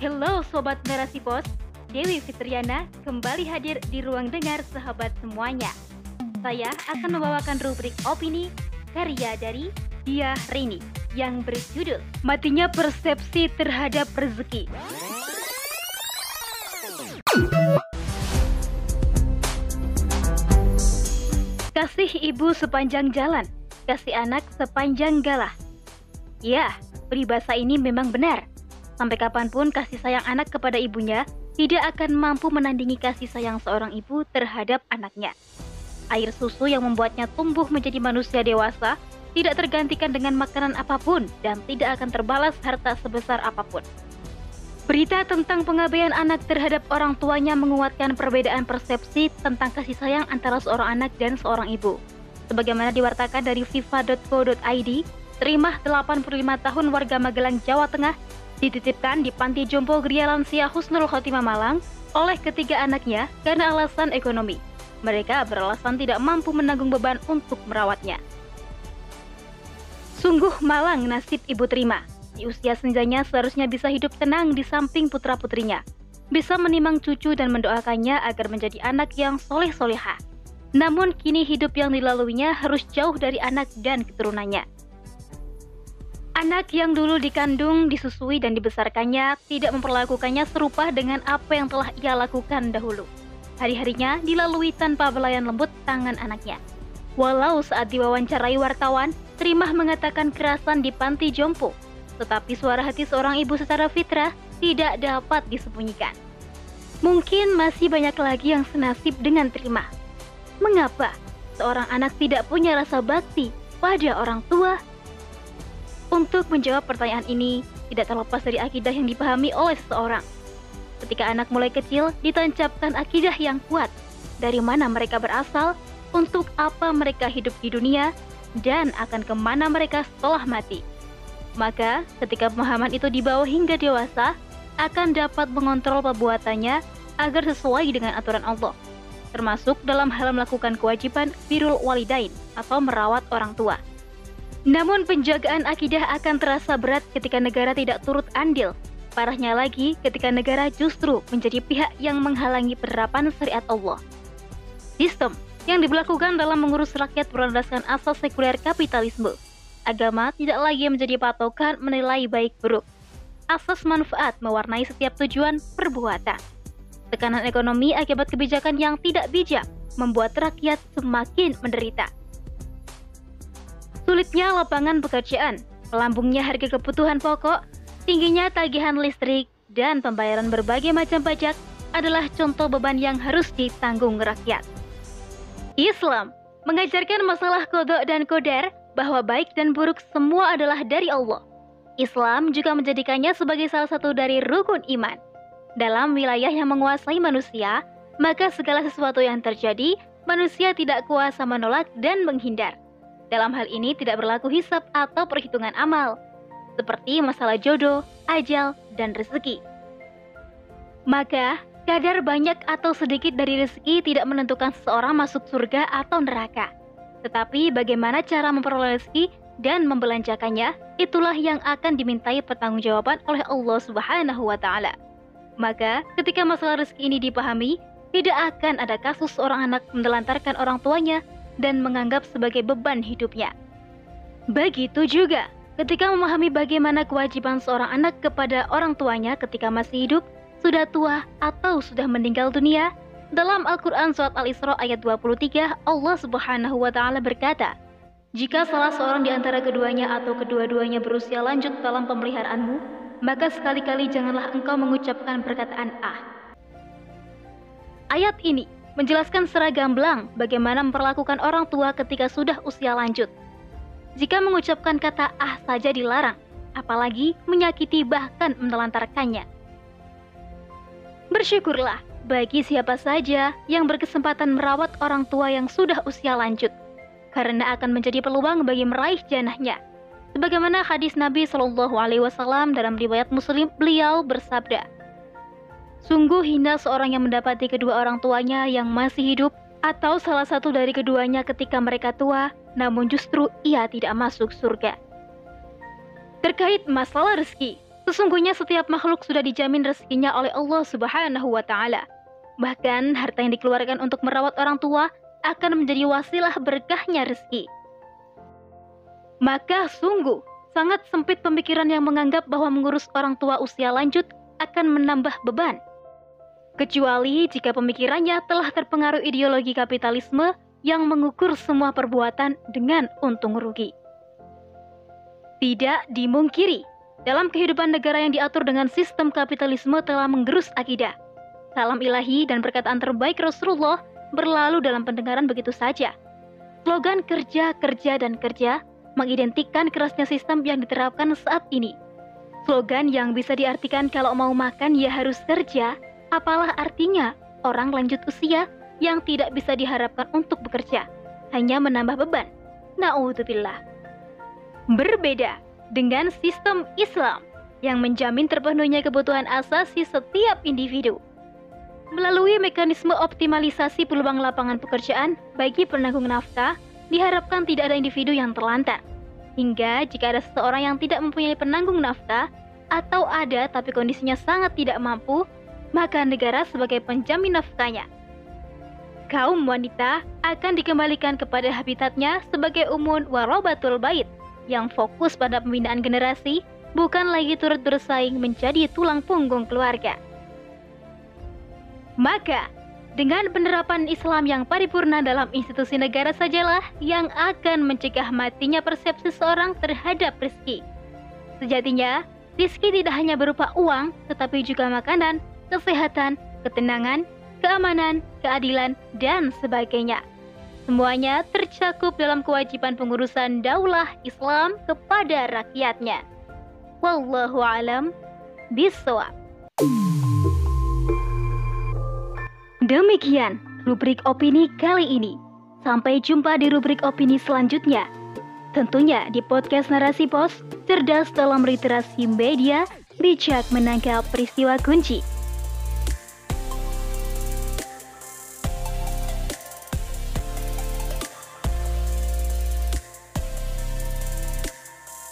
Hello Sobat Narasi Post, Dewi Fitriana kembali hadir di ruang dengar sahabat semuanya. Saya akan membawakan rubrik opini karya dari Dia Rini yang berjudul Matinya Persepsi Terhadap Rezeki. Kasih ibu sepanjang jalan, kasih anak sepanjang galah. Ya, peribahasa ini memang benar. Sampai kapanpun kasih sayang anak kepada ibunya tidak akan mampu menandingi kasih sayang seorang ibu terhadap anaknya. Air susu yang membuatnya tumbuh menjadi manusia dewasa tidak tergantikan dengan makanan apapun dan tidak akan terbalas harta sebesar apapun. Berita tentang pengabaian anak terhadap orang tuanya menguatkan perbedaan persepsi tentang kasih sayang antara seorang anak dan seorang ibu. Sebagaimana diwartakan dari viva.co.id, Trimah 85 tahun warga Magelang, Jawa Tengah dititipkan di panti jompo Griya Lansia Husnul Khotimah Malang oleh ketiga anaknya karena alasan ekonomi. Mereka beralasan tidak mampu menanggung beban untuk merawatnya. Sungguh malang nasib Ibu Trimah. Di usia senjanya seharusnya bisa hidup tenang di samping putra-putrinya, bisa menimang cucu dan mendoakannya agar menjadi anak yang soleh-solehah. Namun kini hidup yang dilaluinya harus jauh dari anak dan keturunannya. Anak yang dulu dikandung, disusui, dan dibesarkannya tidak memperlakukannya serupa dengan apa yang telah ia lakukan dahulu. Hari-harinya dilalui tanpa belayan lembut tangan anaknya. Walau saat diwawancarai wartawan, Trimah mengatakan kekerasan di panti jompo, tetapi suara hati seorang ibu secara fitrah tidak dapat disembunyikan. Mungkin masih banyak lagi yang senasib dengan Trimah. Mengapa seorang anak tidak punya rasa bakti pada orang tua? Untuk menjawab pertanyaan ini, tidak terlepas dari akidah yang dipahami oleh seseorang. Ketika anak mulai kecil, ditancapkan akidah yang kuat. Dari mana mereka berasal, untuk apa mereka hidup di dunia, dan akan kemana mereka setelah mati. Maka, ketika pemahaman itu dibawa hingga dewasa, akan dapat mengontrol perbuatannya agar sesuai dengan aturan Allah. Termasuk dalam hal melakukan kewajiban birrul walidain atau merawat orang tua. Namun penjagaan akidah akan terasa berat ketika negara tidak turut andil. Parahnya lagi ketika negara justru menjadi pihak yang menghalangi penerapan syariat Allah. Sistem yang diberlakukan dalam mengurus rakyat berlandaskan asas sekuler kapitalisme. Agama tidak lagi menjadi patokan menilai baik buruk. Asas manfaat mewarnai setiap tujuan perbuatan. Tekanan ekonomi akibat kebijakan yang tidak bijak membuat rakyat semakin menderita. Sulitnya lapangan pekerjaan, melambungnya harga kebutuhan pokok, tingginya tagihan listrik, dan pembayaran berbagai macam pajak adalah contoh beban yang harus ditanggung rakyat. Islam mengajarkan masalah qada dan qadar bahwa baik dan buruk semua adalah dari Allah. Islam juga menjadikannya sebagai salah satu dari rukun iman. Dalam wilayah yang menguasai manusia, maka segala sesuatu yang terjadi, manusia tidak kuasa menolak dan menghindar. Dalam hal ini tidak berlaku hisab atau perhitungan amal, seperti masalah jodoh, ajal, dan rezeki. Maka, kadar banyak atau sedikit dari rezeki tidak menentukan seseorang masuk surga atau neraka. Tetapi bagaimana cara memperoleh rezeki dan membelanjakannya, itulah yang akan dimintai pertanggungjawaban oleh Allah Subhanahu wa Ta'ala. Maka, ketika masalah rezeki ini dipahami, tidak akan ada kasus seorang anak menelantarkan orang tuanya dan menganggap sebagai beban hidupnya. Begitu juga ketika memahami bagaimana kewajiban seorang anak kepada orang tuanya ketika masih hidup, sudah tua, atau sudah meninggal dunia. Dalam Al-Quran Surat Al-Isra ayat 23, Allah Subhanahu wa Ta'ala berkata, "Jika salah seorang di antara keduanya atau kedua-duanya berusia lanjut dalam pemeliharaanmu, maka sekali-kali janganlah engkau mengucapkan perkataan ah." Ayat ini menjelaskan secara gamblang bagaimana memperlakukan orang tua ketika sudah usia lanjut. Jika mengucapkan kata ah saja dilarang, apalagi menyakiti bahkan menelantarkannya. Bersyukurlah bagi siapa saja yang berkesempatan merawat orang tua yang sudah usia lanjut, karena akan menjadi peluang bagi meraih janahnya. Sebagaimana hadis Nabi SAW dalam riwayat Muslim, beliau bersabda, "Sungguh hina seorang yang mendapati kedua orang tuanya yang masih hidup atau salah satu dari keduanya ketika mereka tua, namun justru ia tidak masuk surga." Terkait masalah rezeki, Sesungguhnya setiap makhluk sudah dijamin rezekinya oleh Allah Subhanahu wa Ta'ala. Bahkan harta yang dikeluarkan untuk merawat orang tua akan menjadi wasilah berkahnya rezeki. Maka sungguh sangat sempit pemikiran yang menganggap bahwa mengurus orang tua usia lanjut akan menambah beban. Kecuali jika pemikirannya telah terpengaruh ideologi kapitalisme yang mengukur semua perbuatan dengan untung rugi. Tidak dimungkiri, dalam kehidupan negara yang diatur dengan sistem kapitalisme telah menggerus akidah. Salam ilahi dan perkataan terbaik Rasulullah berlalu dalam pendengaran begitu saja. Slogan kerja, kerja, dan kerja mengidentikan kerasnya sistem yang diterapkan saat ini. Slogan yang bisa diartikan kalau mau makan ya harus kerja, apalah artinya orang lanjut usia yang tidak bisa diharapkan untuk bekerja, hanya menambah beban. Na'udzubillah. Berbeda dengan sistem Islam yang menjamin terpenuhnya kebutuhan asasi setiap individu melalui mekanisme optimalisasi peluang lapangan pekerjaan bagi penanggung nafkah. Diharapkan tidak ada individu yang terlantar, hingga jika ada seseorang yang tidak mempunyai penanggung nafkah atau ada tapi kondisinya sangat tidak mampu, maka negara sebagai penjamin nafkahnya. Kaum wanita akan dikembalikan kepada habitatnya sebagai umun warobatul bait yang fokus pada pembinaan generasi, bukan lagi turut bersaing menjadi tulang punggung keluarga. Maka, dengan penerapan Islam yang paripurna dalam institusi negara sajalah yang akan mencegah matinya persepsi seorang terhadap rezeki. Sejatinya, rezeki tidak hanya berupa uang, tetapi juga makanan, kesehatan, ketenangan, keamanan, keadilan, dan sebagainya. Semuanya tercakup dalam kewajiban pengurusan daulah Islam kepada rakyatnya. Wallahu alam bishawab. Demikian rubrik opini kali ini. Sampai jumpa di rubrik opini selanjutnya. Tentunya di podcast Narasi Post, cerdas dalam literasi media, bijak menangkap peristiwa kunci.